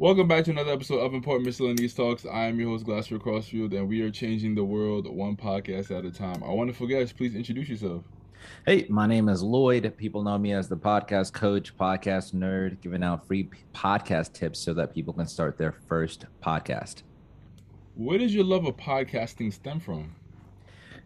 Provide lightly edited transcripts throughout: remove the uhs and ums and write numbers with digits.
Welcome back to another episode of Important Miscellaneous Talks. I am your host, Glassford Crossfield, and we are changing the world one podcast at a time. Our wonderful guest, please introduce yourself. Hey, my name is Lloyd. People know me as the podcast coach, podcast nerd, giving out free podcast tips so that people can start their first podcast. Where does your love of podcasting stem from?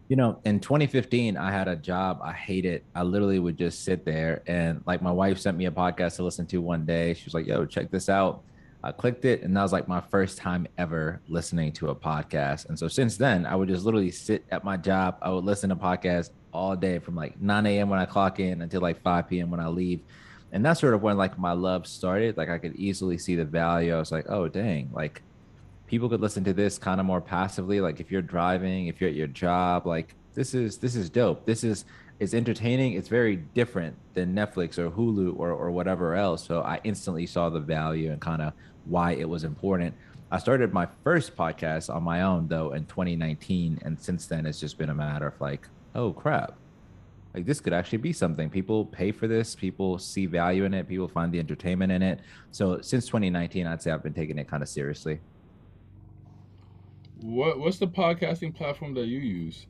You know, in 2015, I had a job. I hated. I literally would just sit there and like my wife sent me a podcast to listen to one day. She was like, yo, check this out. I clicked it, and that was like my first time ever listening to a podcast. And so since then, I would just literally sit at my job. I would listen to podcasts all day from like 9 a.m. when I clock in until like 5 p.m. when I leave. And that's sort of when like my love started. Like I could easily see the value. I was like, oh, dang, like people could listen to this kind of more passively. Like if you're driving, if you're at your job, like this is dope. It's entertaining. It's very different than Netflix or Hulu or whatever else. So I instantly saw the value and kind of why it was important. I started my first podcast on my own though in 2019, and since then it's just been a matter of like, oh crap, like this could actually be something. People pay for this, people see value in it, people find the entertainment in it. So since 2019, I'd say I've been taking it kind of seriously. What's the podcasting platform that you use?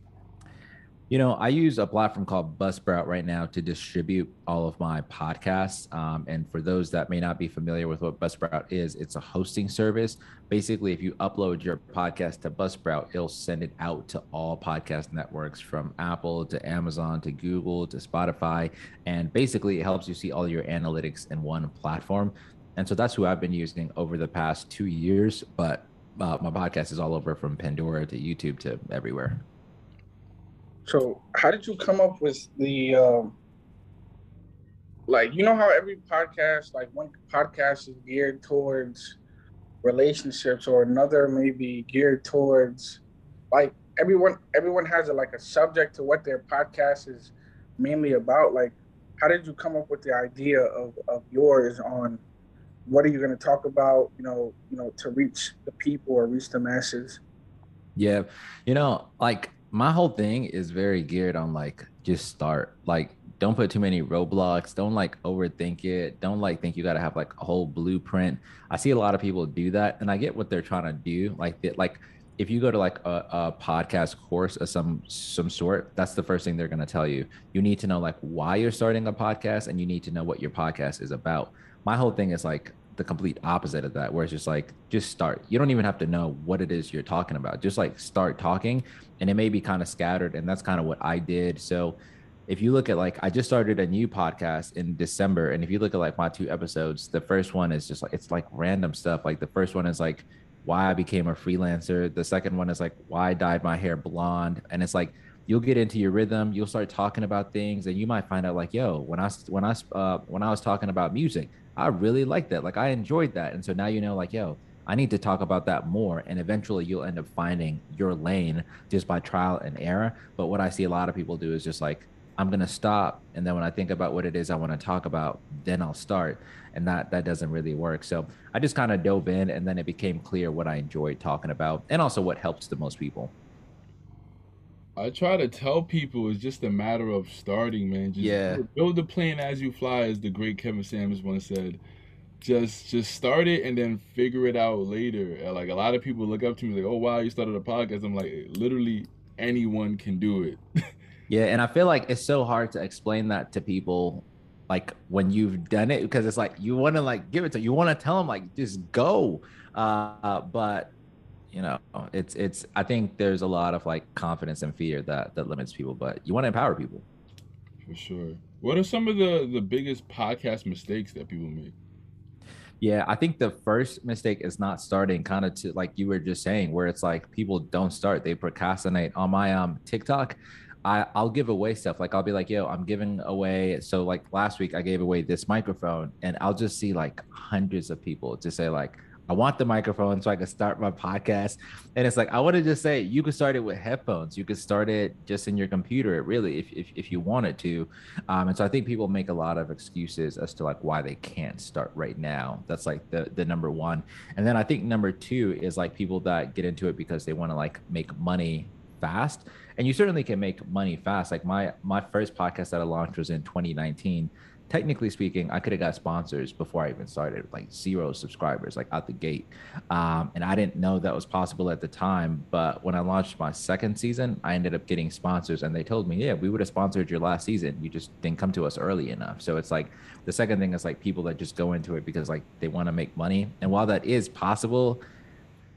You know, I use a platform called Buzzsprout right now to distribute all of my podcasts. And for those that may not be familiar with what Buzzsprout is, it's a hosting service. Basically, if you upload your podcast to Buzzsprout, it'll send it out to all podcast networks from Apple to Amazon to Google to Spotify. And basically, it helps you see all your analytics in one platform. And so that's who I've been using over the past 2 years. But my podcast is all over, from Pandora to YouTube to everywhere. So how did you come up with the, like, you know how every podcast, like one podcast is geared towards relationships or another may be geared towards, like, everyone has a subject to what their podcast is mainly about. Like, how did you come up with the idea of yours on what are you going to talk about, you know, to reach the people or reach the masses? Yeah, you know, like, my whole thing is very geared on like, just start, like, don't put too many roadblocks. Don't like overthink it. Don't like think you got to have like a whole blueprint. I see a lot of people do that, and I get what they're trying to do. Like that, like if you go to like a podcast course of some sort, that's the first thing they're going to tell you. You need to know like why you're starting a podcast, and you need to know what your podcast is about. My whole thing is like the complete opposite of that, where it's just like, just start. You don't even have to know what it is you're talking about. Just like start talking, and it may be kind of scattered. And that's kind of what I did. So if you look at like, I just started a new podcast in December. And if you look at like my 2 episodes, the first one is just like, it's like random stuff. Like the first one is like why I became a freelancer. The second one is like why I dyed my hair blonde. And it's like, you'll get into your rhythm. You'll start talking about things, and you might find out like, yo, when I was talking about music, I really liked that. Like I enjoyed that. And so now, you know, like, yo, I need to talk about that more. And eventually you'll end up finding your lane just by trial and error. But what I see a lot of people do is just like, I'm going to stop. And then when I think about what it is I want to talk about, then I'll start. And that doesn't really work. So I just kind of dove in, and then it became clear what I enjoyed talking about and also what helps the most people. I try to tell people it's just a matter of starting, man. Just build the plane as you fly, as the great Kevin Samuels once said. Just start it and then figure it out later. Like a lot of people look up to me like, oh wow, you started a podcast. I'm like, literally anyone can do it. Yeah, and I feel like it's so hard to explain that to people, like when you've done it, because it's like you want to like give it to, you want to tell them like just go, but. You know, it's I think there's a lot of like confidence and fear that limits people, but you want to empower people. For sure. What are some of the biggest podcast mistakes that people make? Yeah, I think the first mistake is not starting, kind of to like you were just saying, where it's like people don't start, they procrastinate. On my TikTok, I'll give away stuff. Like I'll be like, yo, I'm giving away. So like last week I gave away this microphone, and I'll just see like hundreds of people just say like, I want the microphone so I can start my podcast. And it's like, I want to just say, you could start it with headphones. You could start it just in your computer, really, if you wanted to. And so I think people make a lot of excuses as to like why they can't start right now. That's like the number one. And then I think number 2 is like people that get into it because they want to like make money fast. And you certainly can make money fast. Like my first podcast that I launched was in 2019. technically speaking, I could have got sponsors before I even started, like zero subscribers, like out the gate. And I didn't know that was possible at the time. But when I launched my second season, I ended up getting sponsors, and they told me, yeah, we would have sponsored your last season. You just didn't come to us early enough. So it's like, the second thing is like people that just go into it because like they want to make money. And while that is possible,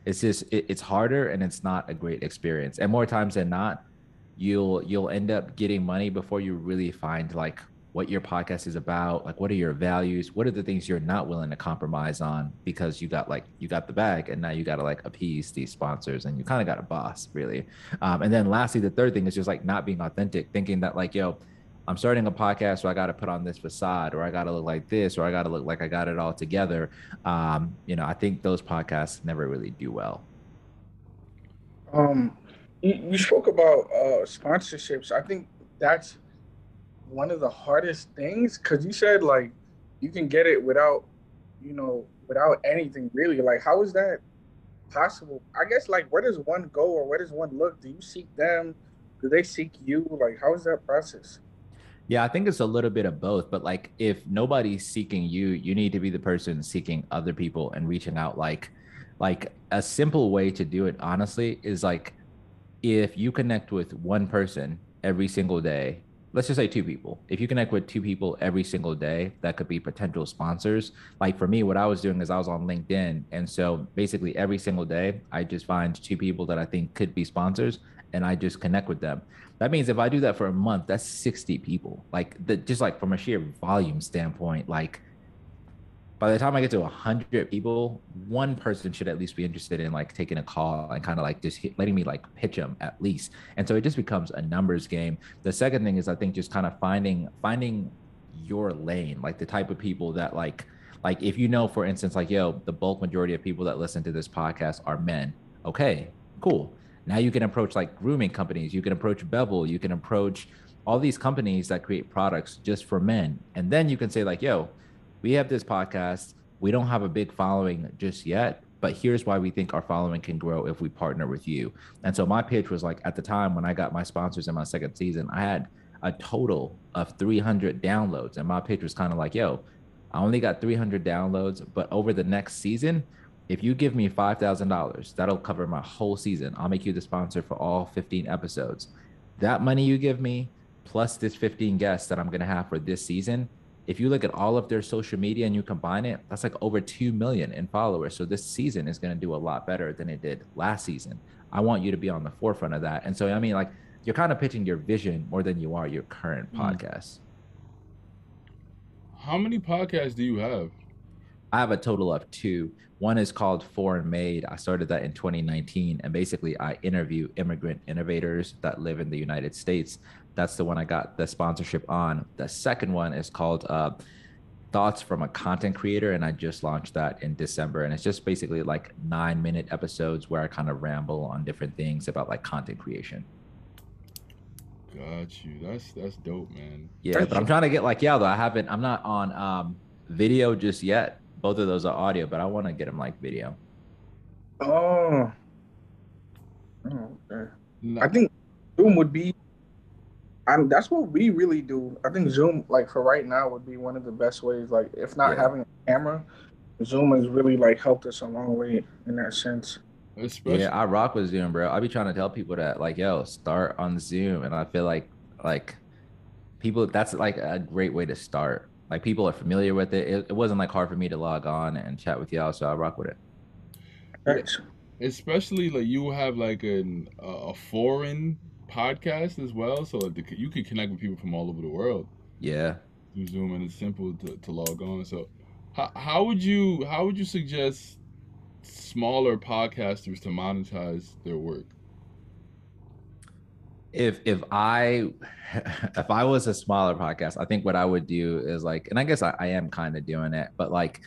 it's just, it's harder and it's not a great experience. And more times than not, you'll end up getting money before you really find like what your podcast is about, like what are your values, what are the things you're not willing to compromise on, because you got the bag and now you got to like appease these sponsors and you kind of got a boss really. And then lastly, the third thing is just like not being authentic, thinking that like, yo, I'm starting a podcast, so I got to put on this facade, or I got to look like this, or I got to look like I got it all together. You know, I think those podcasts never really do well. You spoke about sponsorships. I think that's one of the hardest things, because you said like you can get it without, you know, without anything really. Like, how is that possible? I guess like where does one go or where does one look? Do you seek them? Do they seek you? Like, how is that process? Yeah, I think it's a little bit of both, but like if nobody's seeking you, you need to be the person seeking other people and reaching out. Like a simple way to do it, honestly, is like if you connect with one person every single day, let's just say two people. If you connect with two people every single day, that could be potential sponsors. Like for me, what I was doing is I was on LinkedIn. And so basically every single day, I just find two people that I think could be sponsors and I just connect with them. That means if I do that for a month, that's 60 people. Like the, just like from a sheer volume standpoint, like by the time I get to 100 people, one person should at least be interested in like taking a call and kind of like just letting me like pitch them at least. And so it just becomes a numbers game. The second thing is I think just kind of finding your lane, like the type of people that like if you know, for instance, like, yo, the bulk majority of people that listen to this podcast are men. Okay, cool. Now you can approach like grooming companies, you can approach Bevel, you can approach all these companies that create products just for men. And then you can say like, yo, we have this podcast. We don't have a big following just yet, but here's why we think our following can grow if we partner with you. And so my pitch was like, at the time when I got my sponsors in my second season, I had a total of 300 downloads. And my pitch was kind of like, yo, I only got 300 downloads, but over the next season, if you give me $5,000, that'll cover my whole season. I'll make you the sponsor for all 15 episodes. That money you give me, plus this 15 guests that I'm going to have for this season, if you look at all of their social media and you combine it, that's like over 2 million in followers. So this season is going to do a lot better than it did last season. I want you to be on the forefront of that. And so, I mean, like you're kind of pitching your vision more than you are your current podcast. How many podcasts do you have? I have a total of two. One is called Foreign Made. I started that in 2019. And basically I interview immigrant innovators that live in the United States. That's the one I got the sponsorship on. The second one is called Thoughts from a Content Creator. And I just launched that in December. And it's just basically like 9-minute episodes where I kind of ramble on different things about like content creation. Got you. That's dope, man. Yeah, but I'm trying to get like, yeah, though I'm not on video just yet. Both of those are audio, but I want to get them like video. Oh okay. No. I think Zoom would be, that's what we really do. I think Zoom, like for right now, would be one of the best ways. Like if not having a camera, Zoom has really like helped us a long way in that sense. Especially. Yeah, I rock with Zoom, bro. I be trying to tell people that like, yo, start on Zoom. And I feel like people, that's like a great way to start. Like people are familiar with it. It wasn't like hard for me to log on and chat with y'all, so I rock with it. Thanks. Especially like you have like a foreign podcast as well, so that you could connect with people from all over the world. Yeah. Through Zoom, and it's simple to log on. So, how would you suggest smaller podcasters to monetize their work? If I was a smaller podcast, I think what I would do is like, and I guess I am kind of doing it, but like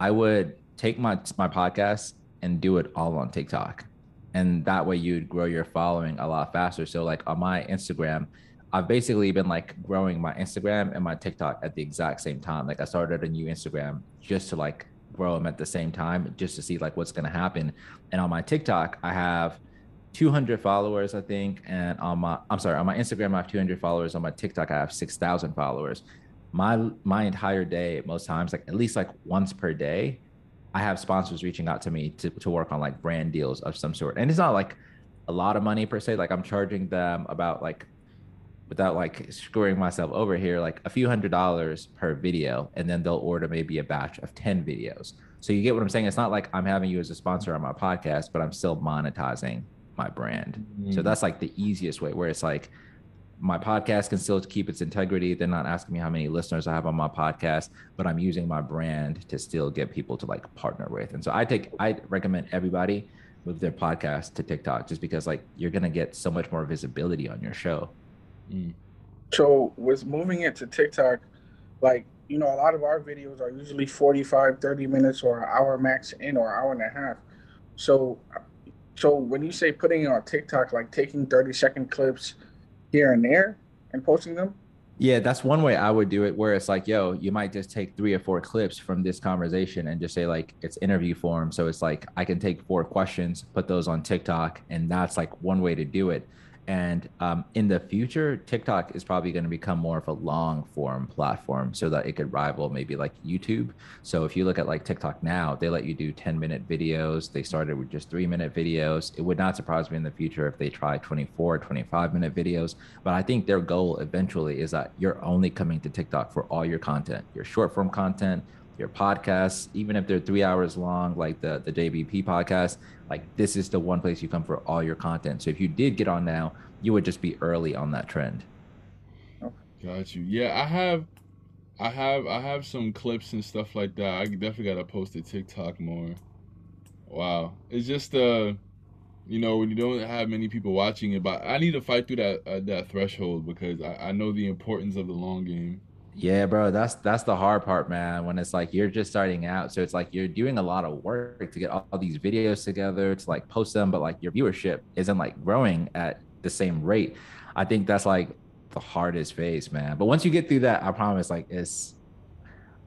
I would take my podcast and do it all on TikTok. And that way you'd grow your following a lot faster. So like on my Instagram, I've basically been like growing my Instagram and my TikTok at the exact same time. Like I started a new Instagram just to like grow them at the same time, just to see like what's going to happen. And on my TikTok, I have 200 followers, I think. And on my Instagram, I have 200 followers. On my TikTok, I have 6,000 followers. my entire day, most times, like at least like once per day, I have sponsors reaching out to me to work on like brand deals of some sort. And it's not like a lot of money per se. Like I'm charging them about like, without like screwing myself over here, like a few $100s per video, and then they'll order maybe a batch of 10 videos. So you get what I'm saying? It's not like I'm having you as a sponsor on my podcast, but I'm still monetizing my brand. Mm-hmm. So that's like the easiest way, where it's like my podcast can still keep its integrity. They're not asking me how many listeners I have on my podcast, but I'm using my brand to still get people to like partner with. And so I recommend everybody move their podcast to TikTok, just because like you're gonna get so much more visibility on your show. Mm. So with moving it to TikTok, like, you know, a lot of our videos are usually 45, 30 minutes or an hour max in, or an hour and a half. So when you say putting it on TikTok, like taking 30-second clips here and there and posting them? Yeah, that's one way I would do it, where it's like, yo, you might just take 3 or 4 clips from this conversation and just say like it's interview form. So it's like I can take 4 questions, put those on TikTok, and that's like one way to do it. And in the future, TikTok is probably going to become more of a long form platform so that it could rival maybe like YouTube. So if you look at like TikTok now, they let you do 10-minute videos. They started with just 3-minute videos. It would not surprise me in the future if they try 24, 25-minute videos. But I think their goal eventually is that you're only coming to TikTok for all your content, your short form content, your podcasts, even if they're 3 hours long, like the JBP podcast, like this is the one place you come for all your content. So if you did get on now, you would just be early on that trend. Got you. Yeah, I have some clips and stuff like that. I definitely gotta post to TikTok more. Wow, it's just you know, when you don't have many people watching it, but I need to fight through that threshold, because I know the importance of the long game. Yeah, bro, that's the hard part, man, when it's like you're just starting out. So it's like you're doing a lot of work to get all these videos together to like post them, but like your viewership isn't like growing at the same rate. I think that's like the hardest phase, man. But once you get through that, I promise, like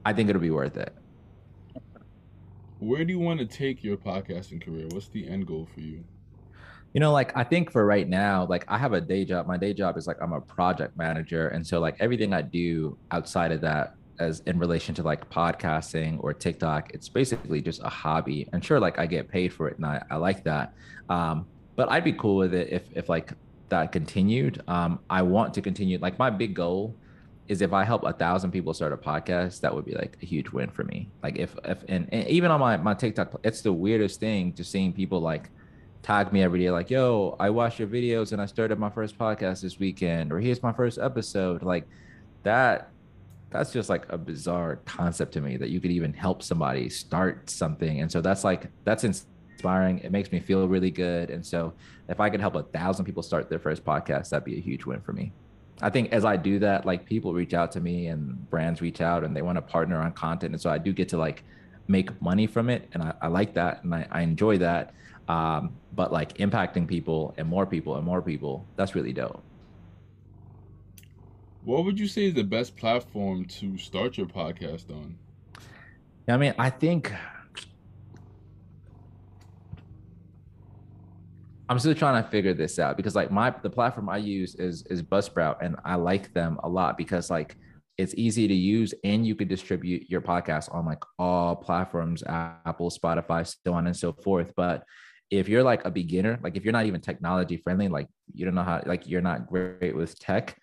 I think it'll be worth it. Where do you want to take your podcasting career? What's the end goal for you? You know, like I think for right now, like I have a day job. My day job is like I'm a project manager. And so like everything I do outside of that, as in relation to like podcasting or TikTok, it's basically just a hobby. And sure, like I get paid for it and I like that. But I'd be cool with it if like that continued. I want to continue. Like my big goal is if I help 1,000 people start a podcast, that would be like a huge win for me. Like and even on my TikTok, it's the weirdest thing to seeing people like tag me every day, like, yo, I watched your videos and I started my first podcast this weekend, or here's my first episode. Like that's just like a bizarre concept to me, that you could even help somebody start something. And so that's inspiring. It makes me feel really good. And so if I could help 1,000 people start their first podcast, that'd be a huge win for me. I think as I do that, like people reach out to me and brands reach out and they want to partner on content. And so I do get to like make money from it. And I like that. And I enjoy that. But like impacting people and more people and more people, that's really dope. What would you say is the best platform to start your podcast on? I mean, I think I'm still trying to figure this out, because like the platform I use is Buzzsprout, and I like them a lot because like it's easy to use and you could distribute your podcast on like all platforms, Apple, Spotify, so on and so forth. But if you're like a beginner, like if you're not even technology friendly, like you don't know how, like you're not great with tech.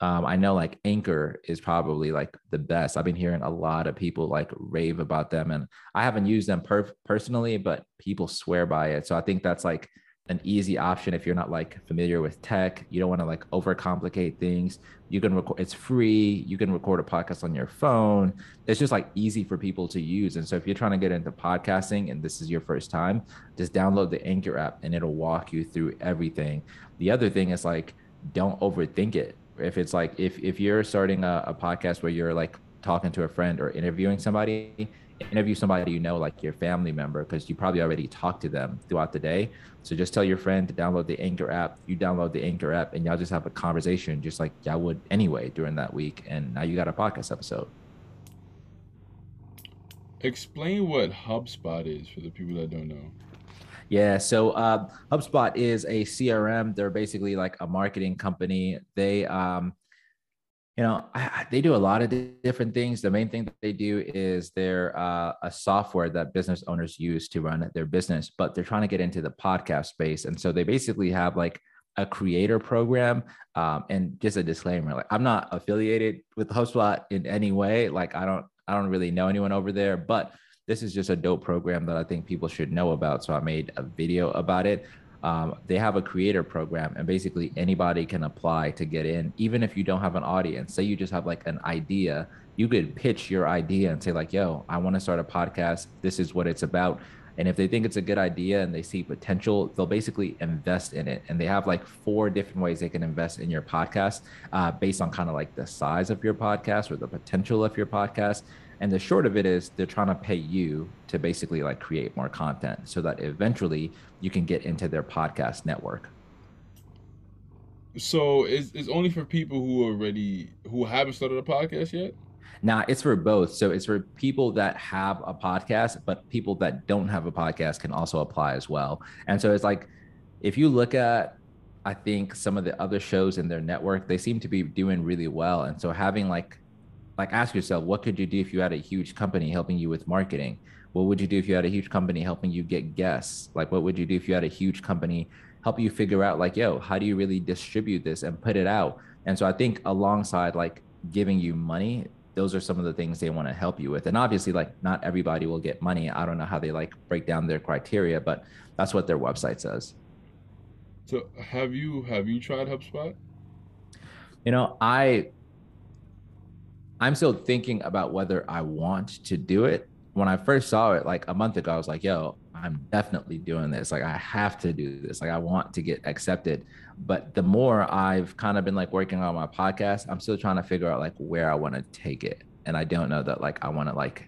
I know like Anchor is probably like the best. I've been hearing a lot of people like rave about them, and I haven't used them personally, but people swear by it. So I think that's like an easy option. If you're not like familiar with tech, you don't want to like overcomplicate things. You can record, it's free. You can record a podcast on your phone. It's just like easy for people to use. And so if you're trying to get into podcasting and this is your first time, just download the Anchor app and it'll walk you through everything. The other thing is like, don't overthink it. If it's like, if you're starting a podcast where you're like talking to a friend or interviewing somebody, interview somebody, you know, like your family member, because you probably already talked to them throughout the day. So just tell your friend to download the Anchor app, you download the Anchor app, and y'all just have a conversation just like y'all would anyway during that week. And now you got a podcast episode. Explain what HubSpot is for the people that don't know. Yeah, so HubSpot is a CRM. They're basically like a marketing company. They you know, they do a lot of different things. The main thing that they do is they're a software that business owners use to run their business, but they're trying to get into the podcast space. And so they basically have like a creator program. And just a disclaimer, like I'm not affiliated with HubSpot in any way. Like I don't really know anyone over there, but this is just a dope program that I think people should know about. So I made a video about it. They have a creator program, and basically anybody can apply to get in, even if you don't have an audience. Say you just have like an idea, you could pitch your idea and say like, yo, I want to start a podcast. This is what it's about. And if they think it's a good idea and they see potential, they'll basically invest in it. And they have like 4 different ways they can invest in your podcast based on kind of like the size of your podcast or the potential of your podcast. And the short of it is they're trying to pay you to basically like create more content so that eventually you can get into their podcast network. So it's only for people who haven't started a podcast yet? Nah, it's for both. So it's for people that have a podcast, but people that don't have a podcast can also apply as well. And so it's like, if you look at, I think some of the other shows in their network, they seem to be doing really well. And so having like ask yourself, what could you do if you had a huge company helping you with marketing? What would you do if you had a huge company helping you get guests? Like, what would you do if you had a huge company help you figure out like, yo, how do you really distribute this and put it out? And so I think alongside like giving you money, those are some of the things they want to help you with. And obviously like not everybody will get money. I don't know how they like break down their criteria, but that's what their website says. So have you tried HubSpot? You know, I'm still thinking about whether I want to do it. When I first saw it, like a month ago, I was like, yo, I'm definitely doing this. Like I have to do this. Like I want to get accepted. But the more I've kind of been like working on my podcast, I'm still trying to figure out like where I want to take it. And I don't know that like, I want to like,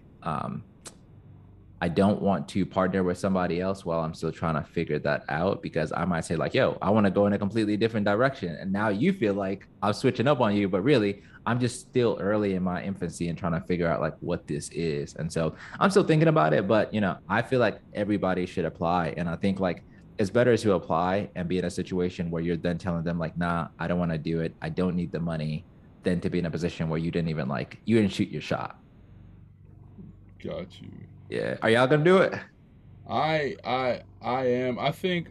I don't want to partner with somebody else while I'm still trying to figure that out, because I might say like, yo, I want to go in a completely different direction. And now you feel like I'm switching up on you, but really I'm just still early in my infancy and trying to figure out like what this is. And so I'm still thinking about it, but you know, I feel like everybody should apply. And I think like it's better to apply and be in a situation where you're then telling them like, nah, I don't want to do it. I don't need the money, than to be in a position where you didn't even like, you didn't shoot your shot. Got you. Yeah. Are y'all gonna do it? I am. I think,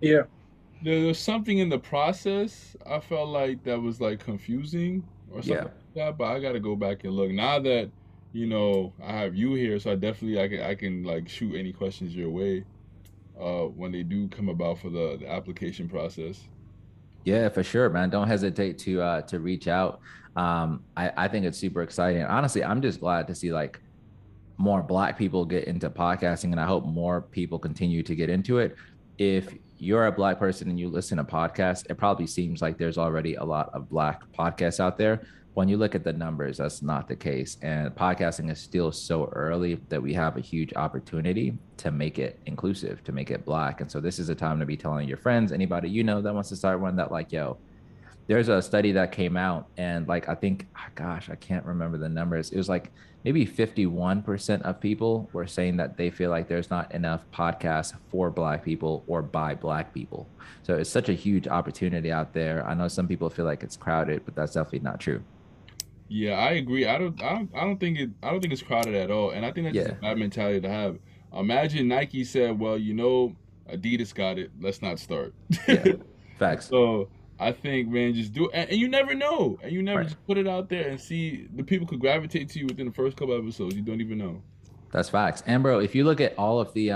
yeah, there's something in the process I felt like that was like confusing or something like that, but I gotta go back and look. Now that, you know, I have you here, so I definitely I can like shoot any questions your way when they do come about for the application process. Yeah, for sure, man. Don't hesitate to reach out. I think it's super exciting. Honestly, I'm just glad to see like more Black people get into podcasting, and I hope more people continue to get into it. If you're a Black person and you listen to podcasts, it probably seems like there's already a lot of Black podcasts out there. When you look at the numbers, that's not the case. And podcasting is still so early that we have a huge opportunity to make it inclusive, to make it Black. And so this is a time to be telling your friends, anybody you know that wants to start one, that like, yo, there's a study that came out, and like, I think, oh gosh, I can't remember the numbers. It was like maybe 51% of people were saying that they feel like there's not enough podcasts for Black people or by Black people. So it's such a huge opportunity out there. I know some people feel like it's crowded, but that's definitely not true. Yeah, I agree. I don't think it's crowded at all. And I think that's just a bad mentality to have. Imagine Nike said, well, you know, Adidas got it. Let's not start. Yeah, facts. So I think, man, just do it. And you never know. And you never just put it out there and see the people could gravitate to you within the first couple episodes. You don't even know. That's facts. And bro, if you look at all of the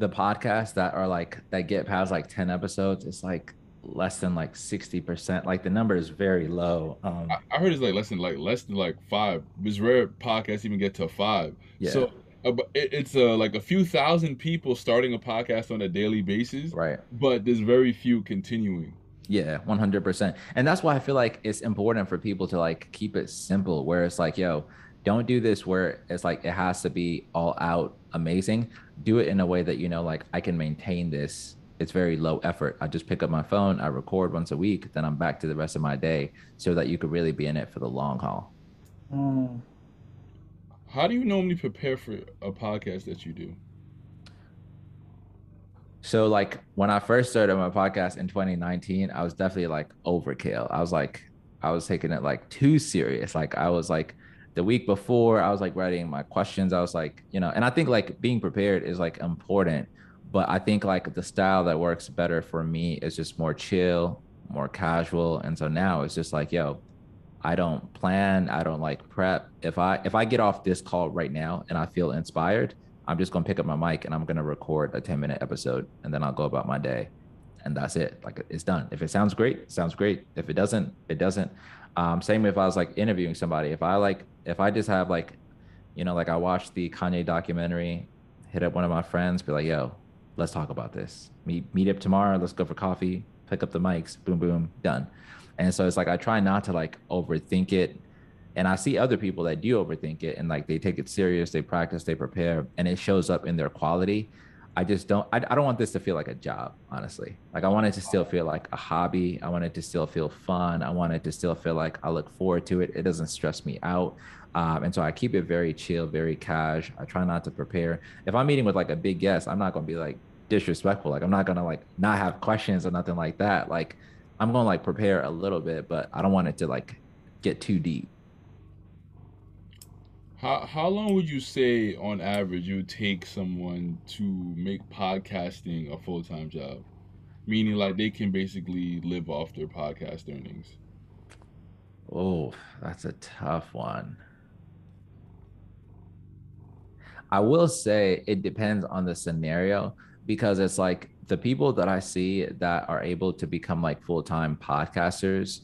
podcasts that are like, that get past like 10 episodes, it's like less than like 60%. Like the number is very low. I heard it's like less than like 5. It's rare podcasts even get to 5. Yeah. So it's like a few thousand people starting a podcast on a daily basis. Right. But there's very few continuing. Yeah, 100%. And that's why I feel like it's important for people to like keep it simple, where it's like, yo, don't do this where it's like it has to be all out amazing. Do it in a way that, you know, like I can maintain this. It's very low effort. I just pick up my phone, I record once a week, then I'm back to the rest of my day, so that you could really be in it for the long haul. How do you normally prepare for a podcast that you do? So like when I first started my podcast in 2019, I was definitely like overkill. I was like, I was taking it like too serious. Like I was like, the week before I was like writing my questions. I was like, you know, and I think like being prepared is like important, but I think like the style that works better for me is just more chill, more casual. And so now it's just like, yo, I don't plan. I don't like prep. If I get off this call right now and I feel inspired, I'm just going to pick up my mic and I'm going to record a 10-minute episode and then I'll go about my day. And that's it. Like it's done. If it sounds great, it sounds great. If it doesn't, it doesn't. Same if I was like interviewing somebody, if I just have like, you know, like I watched the Kanye documentary, hit up one of my friends, be like, yo, let's talk about this. Meet up tomorrow. Let's go for coffee, pick up the mics, boom, boom, done. And so it's like, I try not to like overthink it. And I see other people that do overthink it and like, they take it serious, they practice, they prepare, and it shows up in their quality. I just don't, I don't want this to feel like a job, honestly. Like I want it to still feel like a hobby. I want it to still feel fun. I want it to still feel like I look forward to it. It doesn't stress me out. And so I keep it very chill, very cash. I try not to prepare. If I'm meeting with like a big guest, I'm not going to be like disrespectful. Like I'm not going to like not have questions or nothing like that. Like I'm going to like prepare a little bit, but I don't want it to like get too deep. How long would you say, on average, you take someone to make podcasting a full-time job? Meaning, like, they can basically live off their podcast earnings. Oh, that's a tough one. I will say it depends on the scenario, because it's like the people that I see that are able to become, like, full-time podcasters,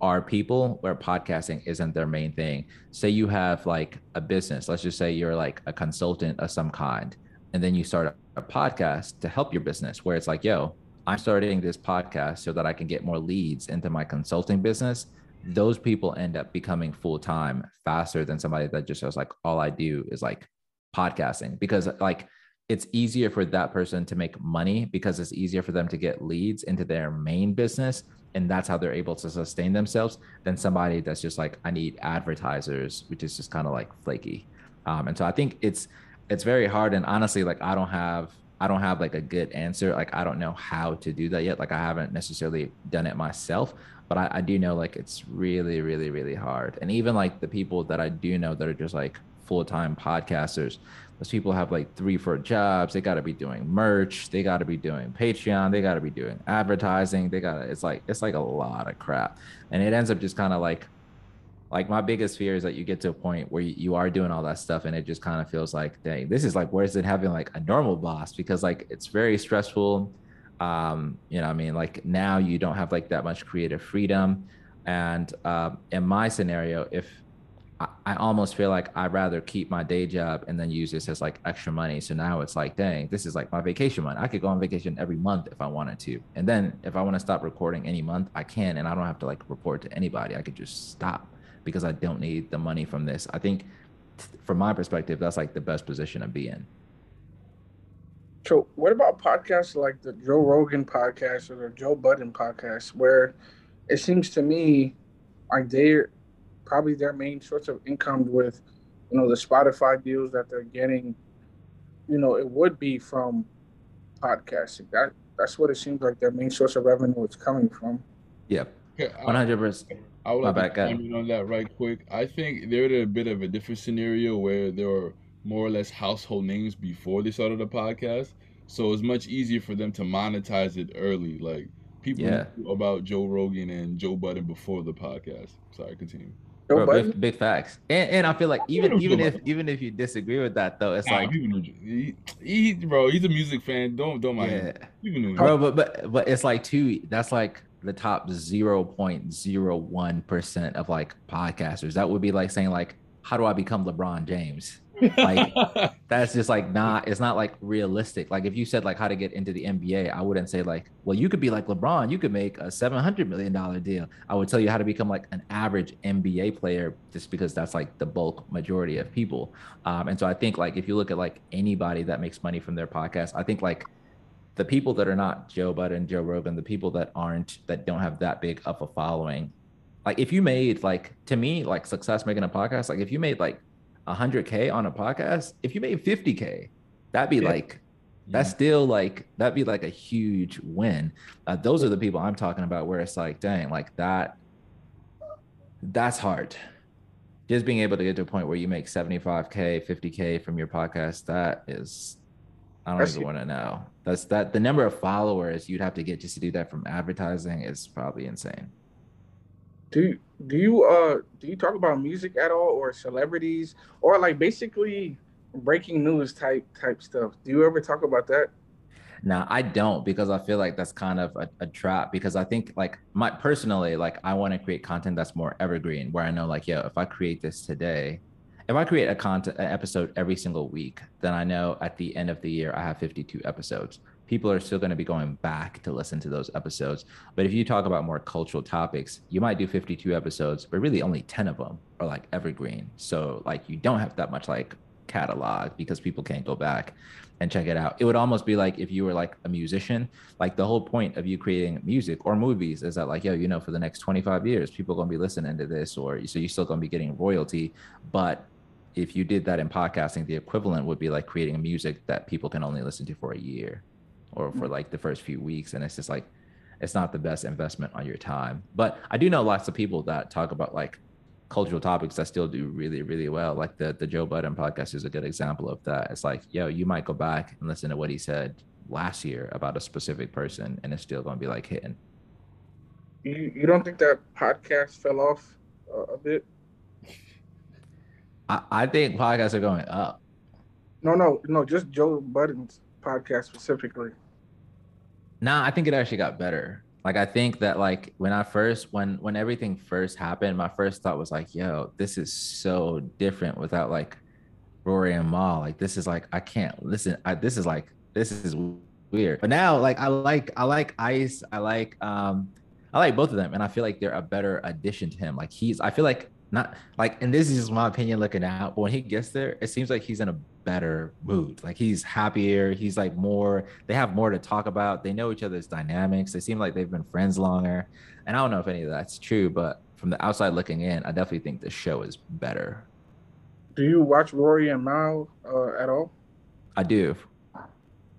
are people where podcasting isn't their main thing. Say you have like a business, let's just say you're like a consultant of some kind, and then you start a podcast to help your business where it's like, yo, I'm starting this podcast so that I can get more leads into my consulting business. Those people end up becoming full-time faster than somebody that just says like, all I do is like podcasting, because like it's easier for that person to make money because it's easier for them to get leads into their main business. And that's how they're able to sustain themselves than somebody that's just like, I need advertisers, which is just kind of like flaky. And so I think it's very hard. And honestly, like I don't have like a good answer. Like, I don't know how to do that yet. Like I haven't necessarily done it myself, but I do know like it's really, really, really hard. And even like the people that I do know that are just like full-time podcasters, those people have like 3-4 jobs. They got to be doing merch. They got to be doing Patreon. They got to be doing advertising. They got to, it's like a lot of crap. And it ends up just kind of like my biggest fear is that you get to a point where you are doing all that stuff. And it just kind of feels like, dang, this is like worse than having like a normal boss, because like, it's very stressful. You know what I mean? Like now you don't have like that much creative freedom. And in my scenario, if I almost feel like I'd rather keep my day job and then use this as like extra money. So now it's like, dang, this is like my vacation money. I could go on vacation every month if I wanted to. And then if I want to stop recording any month, I can, and I don't have to like report to anybody. I could just stop because I don't need the money from this. I think from my perspective, that's like the best position to be in. So what about podcasts like the Joe Rogan podcast or the Joe Budden podcast, where it seems to me like they're probably their main source of income with, you know, the Spotify deals that they're getting, you know, it would be from podcasting. That's what it seems like their main source of revenue is coming from. Yep. 100%. I would like to comment on that right quick. I think they're in a bit of a different scenario where there were more or less household names before they started the podcast. So it's much easier for them to monetize it early. Like people knew about Joe Rogan and Joe Budden before the podcast. Sorry, continue. Bro, big facts, and I feel like even if you disagree with that though, it's like bro, he's a music fan. Don't mind him. Bro, but it's like too. That's like the top 0.01% of like podcasters. That would be like saying like, how do I become LeBron James? Like that's just like not. It's not like realistic. Like if you said like how to get into the NBA, I wouldn't say like, well, you could be like LeBron. You could make a $700 million deal. I would tell you how to become like an average NBA player, just because that's like the bulk majority of people. And so I think like if you look at like anybody that makes money from their podcast, I think like the people that are not Joe Budden, Joe Rogan, the people that don't have that big of a following. Like if you made like, to me, like success making a podcast, like if you made like 100K on a podcast, if you made 50K, that'd be like, that's still like, that'd be like a huge win. Those are the people I'm talking about where it's like, dang, like that, that's hard. Just being able to get to a point where you make 75K, 50K from your podcast, that is, I don't even want to know. That's that the number of followers you'd have to get just to do that from advertising is probably insane. Do you talk about music at all, or celebrities, or like basically breaking news type stuff? Do you ever talk about that? No, I don't, because I feel like that's kind of a trap, because I think like I want to create content that's more evergreen, where I know like, yo, if I create this today, if I create an episode every single week, then I know at the end of the year, I have 52 episodes. People are still going to be going back to listen to those episodes. But if you talk about more cultural topics, you might do 52 episodes, but really only 10 of them are like evergreen. So like you don't have that much like catalog, because people can't go back and check it out. It would almost be like if you were like a musician, like the whole point of you creating music or movies is that like, yo, you know, for the next 25 years, people are going to be listening to this, or so you're still going to be getting royalty. But if you did that in podcasting, the equivalent would be like creating music that people can only listen to for a year or for like the first few weeks. And it's just like, it's not the best investment on your time. But I do know lots of people that talk about like cultural topics that still do really, really well. Like the Joe Budden podcast is a good example of that. It's like, yo, you might go back and listen to what he said last year about a specific person, and it's still going to be like hitting. You don't think that podcast fell off a bit? I think podcasts are going up. No, just Joe Budden's podcast specifically. Nah, I think it actually got better. Like, I think that like when everything first happened, my first thought was like, yo, this is so different without like Rory and Mal. Like, this is like, I can't listen. This is weird. But now like, I like Ice. I like both of them. And I feel like they're a better addition to him. Like I feel like, not like, and this is just my opinion looking out, but when he gets there, it seems like he's in a better mood. Like he's happier. He's like more, they have more to talk about. They know each other's dynamics. They seem like they've been friends longer. And I don't know if any of that's true, but from the outside looking in, I definitely think the show is better. Do you watch Rory and Mal at all? I do.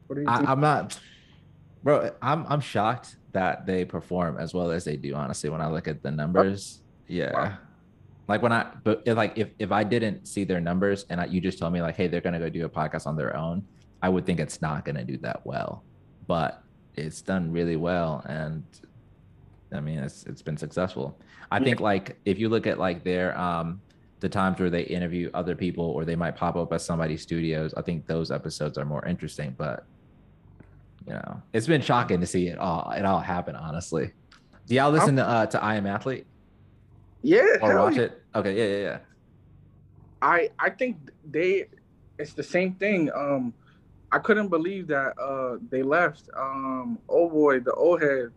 What do you think? I'm not, bro, I'm shocked that they perform as well as they do, honestly, when I look at the numbers. Yeah. Wow. Like if I didn't see their numbers and you just told me like, hey, they're going to go do a podcast on their own, I would think it's not going to do that well, but it's done really well. And I mean, it's been successful. I think like, if you look at like their, the times where they interview other people, or they might pop up at somebody's studios, I think those episodes are more interesting, but you know, it's been shocking to see it all happen. Honestly. Do y'all listen to I Am Athlete? Yeah, or watch it. Okay, yeah. I think it's the same thing. I couldn't believe that they left. Old boy, the old head,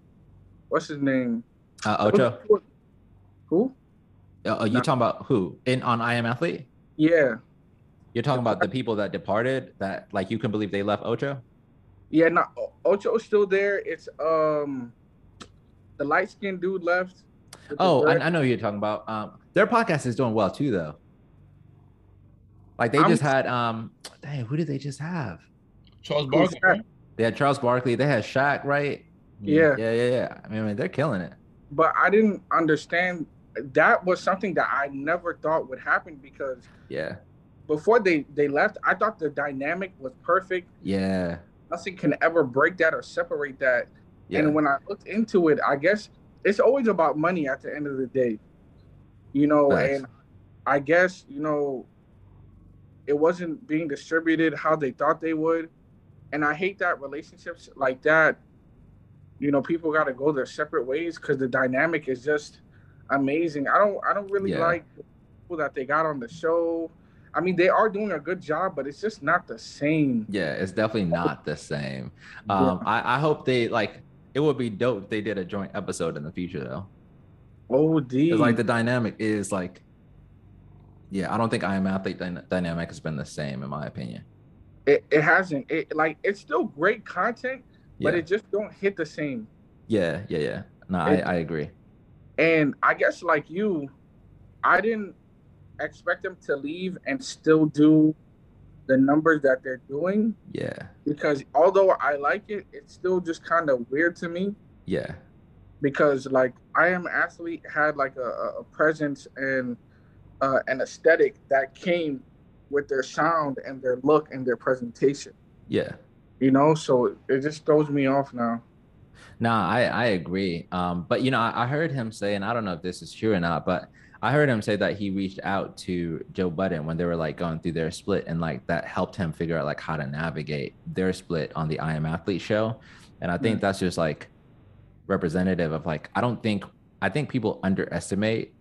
what's his name? Ocho. Who? You talking about who on I Am Athlete? Yeah. You're talking about the people that departed, that like you can believe they left Ocho? Yeah, no, Ocho's still there. It's the light skinned dude left. Oh, I know who you're talking about. Their podcast is doing well too, though. Like they just had, dang, who did they just have? Charles Barkley. Right? They had Charles Barkley. They had Shaq, right? Yeah. I mean, they're killing it. But I didn't understand. That was something that I never thought would happen, because before they left, I thought the dynamic was perfect. Yeah. Nothing can ever break that or separate that. Yeah. And when I looked into it, I guess it's always about money at the end of the day, you know. Nice. And I guess, you know, it wasn't being distributed how they thought they would. And I hate that relationships like that, you know, people got to go their separate ways, because the dynamic is just amazing. I don't really like the people that they got on the show. I mean, they are doing a good job, but it's just not the same. Yeah, it's definitely not the same. I hope they like. It would be dope if they did a joint episode in the future, though. Oh, dude. Because, like, the dynamic is, like... Yeah, I don't think I Am Athlete dynamic has been the same, in my opinion. It hasn't. It's still great content, but it just don't hit the same. Yeah. No, I agree. And I guess, like you, I didn't expect them to leave and still do the numbers that they're doing, because although I like it, it's still just kind of weird to me, because like I Am Athlete had like a presence and an aesthetic that came with their sound and their look and their presentation. Yeah. You know, so it just throws me off now. Nah, I agree. But, you know, I heard him say, and I don't know if this is true or not, but I heard him say that he reached out to Joe Budden when they were like going through their split, and like that helped him figure out like how to navigate their split on the I Am Athlete show. And I think that's just like representative of like, I think people underestimate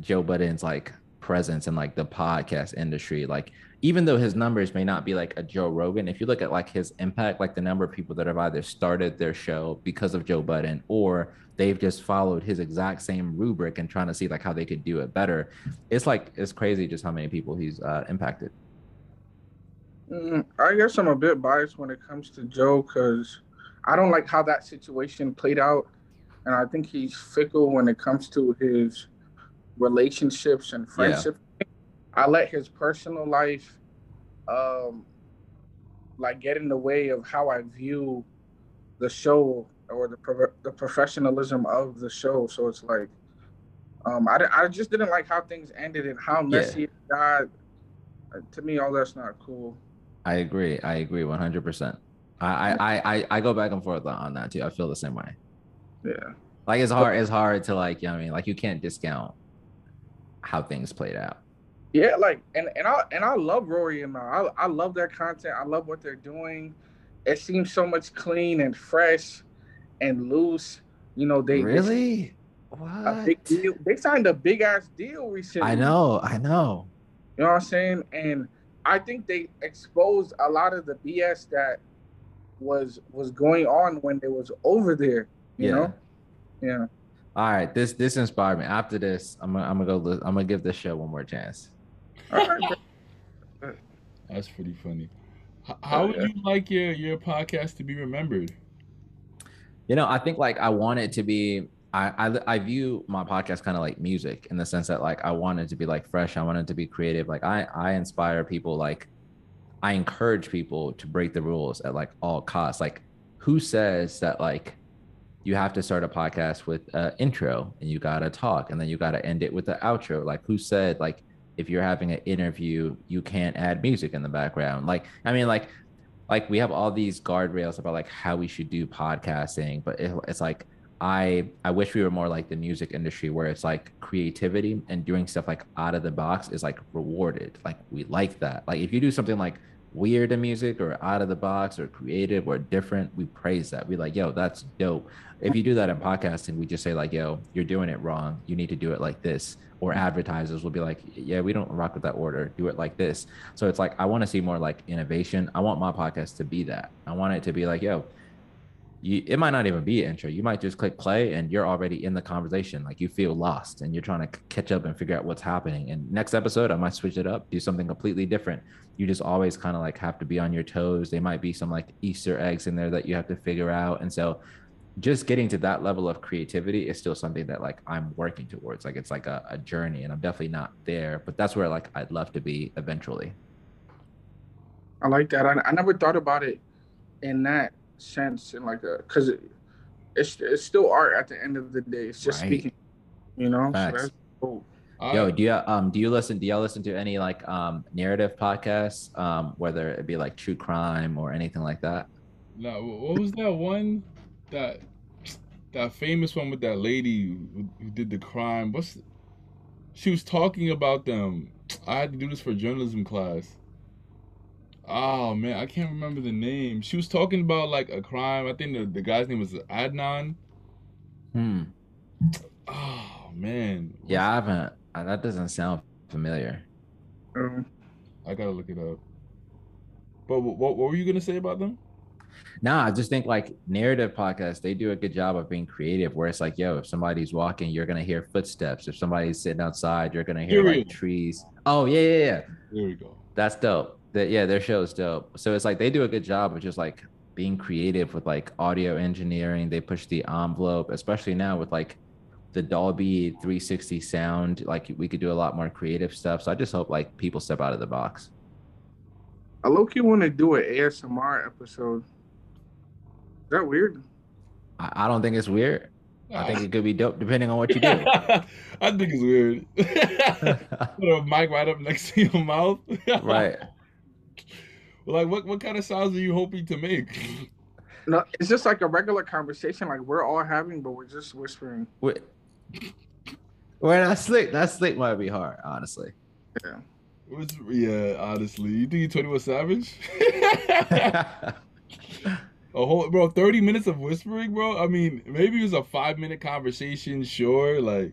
Joe Budden's like presence in like the podcast industry. Like, even though his numbers may not be like a Joe Rogan, if you look at like his impact, like the number of people that have either started their show because of Joe Budden, or they've just followed his exact same rubric and trying to see like how they could do it better. It's like, it's crazy just how many people he's impacted. I guess I'm a bit biased when it comes to Joe, because I don't like how that situation played out. And I think he's fickle when it comes to his relationships and friendships. Yeah. I let his personal life like get in the way of how I view the show or the professionalism of the show. So it's like, I just didn't like how things ended and how messy it got. To me, all that's not cool. I agree 100%. I go back and forth on that too. I feel the same way. Yeah. Like it's hard to like, you know what I mean? Like you can't discount how things played out. Yeah, like and I love Rory and Mal. I love their content. I love what they're doing. It seems so much clean and fresh and loose. You know, they really what? A big deal. They signed a big ass deal recently. I know. You know what I'm saying? And I think they exposed a lot of the BS that was going on when it was over there, you know? Yeah. All right, this inspired me. After this, I'm gonna give this show one more chance. All right. That's pretty funny. How would you like your podcast to be remembered? You know, I think like I want it to be. I view my podcast kind of like music, in the sense that like I want it to be like fresh. I want it to be creative. Like I inspire people. Like I encourage people to break the rules at like all costs. Like, who says that like you have to start a podcast with an intro and you gotta talk and then you gotta end it with the outro? Like, who said like if you're having an interview you can't add music in the background? Like, I mean, like we have all these guardrails about like how we should do podcasting, but it's like I wish we were more like the music industry, where it's like creativity and doing stuff like out of the box is like rewarded. Like we like that. Like if you do something like weird in music or out of the box or creative or different, we praise that. We like, yo, that's dope. If you do that in podcasting, we just say like, yo, you're doing it wrong, you need to do it like this. Or advertisers will be like, yeah, we don't rock with that order, do it like this. So it's like I want to see more like innovation. I want my podcast to be that. I want it to be like, yo, it might not even be an intro. You might just click play and you're already in the conversation. Like you feel lost and you're trying to catch up and figure out what's happening. And next episode, I might switch it up, do something completely different. You just always kind of like have to be on your toes. There might be some like Easter eggs in there that you have to figure out. And so just getting to that level of creativity is still something that like I'm working towards. Like it's like a journey, and I'm definitely not there, but that's where like I'd love to be eventually. I like that. I never thought about it in that sense, and like because it's still art at the end of the day. It's just speaking, you know. Facts. So that's cool. Yo, do y'all listen to any like narrative podcasts, whether it be like true crime or anything like that? No. What was that one, that famous one with that lady who did the crime? She was talking about them. I had to do this for journalism class. Oh man, I can't remember the name. She was talking about like a crime. I think the guy's name was Adnan. Oh man. Yeah, I haven't. That doesn't sound familiar. I gotta look it up. But what were you gonna say about them? Nah, I just think like narrative podcasts, they do a good job of being creative, where it's like, yo, if somebody's walking, you're gonna hear footsteps. If somebody's sitting outside, you're gonna hear like trees. Oh yeah. There we go. That's dope. Yeah, their show is dope. So it's like they do a good job of just like being creative with like audio engineering. They push the envelope, especially now with like the Dolby 360 sound. Like we could do a lot more creative stuff. So I just hope like people step out of the box. I low-key want to do an ASMR episode. Is that weird? I don't think it's weird. I think it could be dope depending on what you do. I think it's weird. Put a mic right up next to your mouth. Right. Like, what kind of sounds are you hoping to make? No, it's just like a regular conversation, like we're all having, but we're just whispering. We're not slick. That slick might be hard, honestly. Yeah. Yeah, honestly. You think you're 21 Savage? A whole, bro, 30 minutes of whispering, bro. I mean, maybe it was a 5-minute conversation, sure. Like,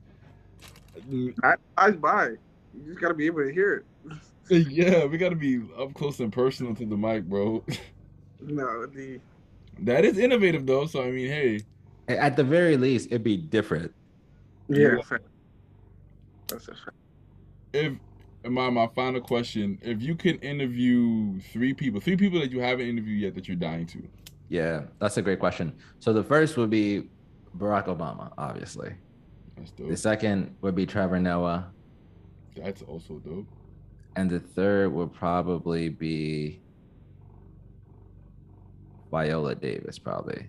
eyes by. You just gotta be able to hear it. Yeah, we gotta be up close and personal to the mic, bro. No, that is innovative though. So I mean, hey, at the very least, it'd be different. Yeah, that's a fact. If my final question, if you could interview three people that you haven't interviewed yet that you're dying to. Yeah, that's a great question. So the first would be Barack Obama, obviously. That's dope. The second would be Trevor Noah. That's also dope. And the third would probably be Viola Davis, probably.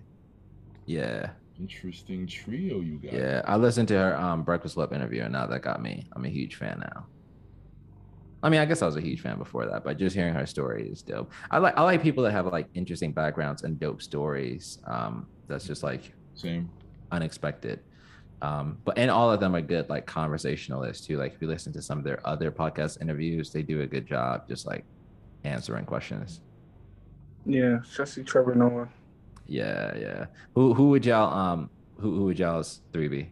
Yeah. Interesting trio you got. Yeah, I listened to her Breakfast Club interview, and now that got me. I'm a huge fan now. I mean, I guess I was a huge fan before that, but just hearing her story is dope. I like people that have like interesting backgrounds and dope stories. That's just like same unexpected. But all of them are good like conversationalists too. Like if you listen to some of their other podcast interviews, they do a good job just like answering questions. Yeah, especially Trevor Noah. Yeah, yeah. Who would y'all who would y'all's three be?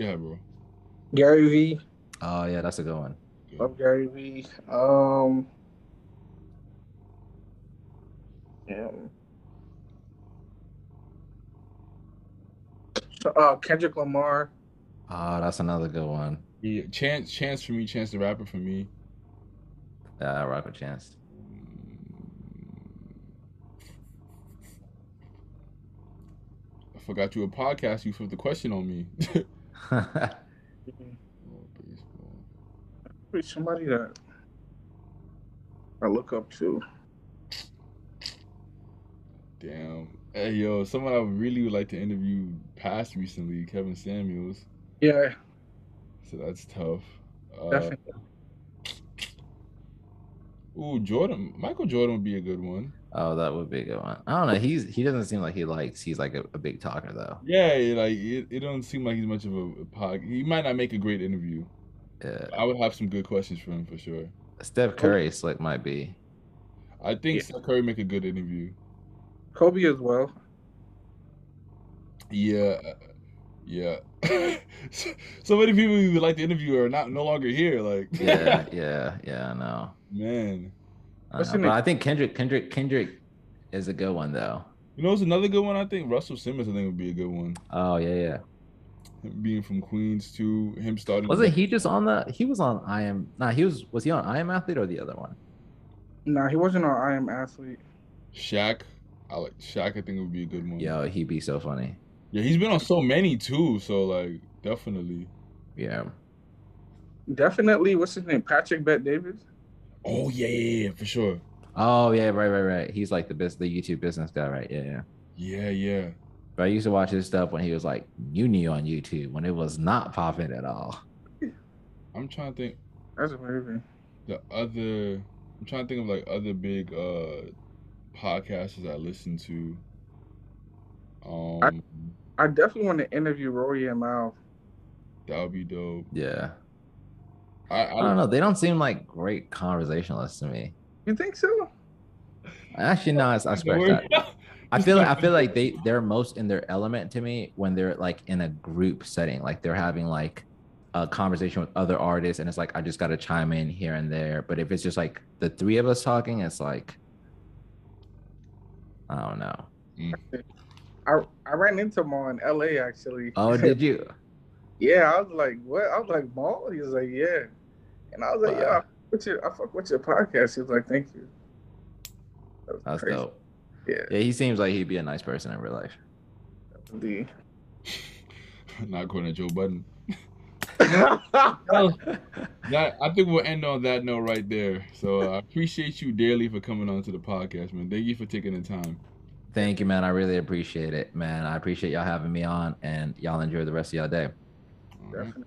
Yeah, bro. Gary V. Oh yeah, that's a good one. Love Gary V. Yeah. Kendrick Lamar. Ah, that's another good one. Yeah, Chance for me, Chance the Rapper for me. I rock with Chance. I forgot you were a podcast. You flipped the question on me. Somebody that I look up to. Damn. Hey, yo, someone I really would like to interview passed recently, Kevin Samuels. Yeah. So that's tough. Definitely. Ooh, Jordan. Michael Jordan would be a good one. Oh, that would be a good one. I don't know. He doesn't seem like he's like a big talker though. Yeah, like it doesn't seem like he's much of a pod. He might not make a great interview. Yeah. I would have some good questions for him for sure. Steph Curry slick might be. I think Steph Curry make a good interview. Kobe as well. Yeah, yeah. So many people you would like to interview are no longer here. Like. yeah. I know. Man. But I think Kendrick is a good one though. You know, it's another good one. I think Russell Simmons, I think, would be a good one. Oh yeah. Him being from Queens too, him starting. Wasn't he just on the? He was on I Am. Nah, was he on I Am Athlete or the other one? Nah, he wasn't on I Am Athlete. Shaq, I think, would be a good one. Yo, he'd be so funny. Yeah, he's been on so many too. So like, definitely. Yeah. Definitely. What's his name? Patrick Bet Davis. Oh yeah, for sure. Oh yeah, right. He's like the YouTube business guy, right? Yeah. Yeah. But I used to watch his stuff when he was like new on YouTube when it was not popping at all. I'm trying to think. That's amazing. I'm trying to think of like other big podcasters I listen to. I definitely want to interview Rory and Mal. That would be dope. Yeah. I don't know. They don't seem like great conversationalists to me. You think so? Actually, no. I swear to God. I feel like they're most in their element to me when they're like in a group setting, like they're having like a conversation with other artists, and it's like I just got to chime in here and there. But if it's just like the three of us talking, it's like I don't know. I ran into Mal in LA actually. Oh, did you? Yeah, I was like, what? I was like, Mal? He was like, yeah. And I was like, yeah, I fuck with your podcast. He was like, thank you. That's crazy. Dope. Yeah, he seems like he'd be a nice person in real life. Indeed. Not going to Joe Budden. I think we'll end on that note right there. So I appreciate you dearly for coming on to the podcast, man. Thank you for taking the time. Thank you, man. I really appreciate it, man. I appreciate y'all having me on, and y'all enjoy the rest of y'all day. Mm-hmm. Definitely.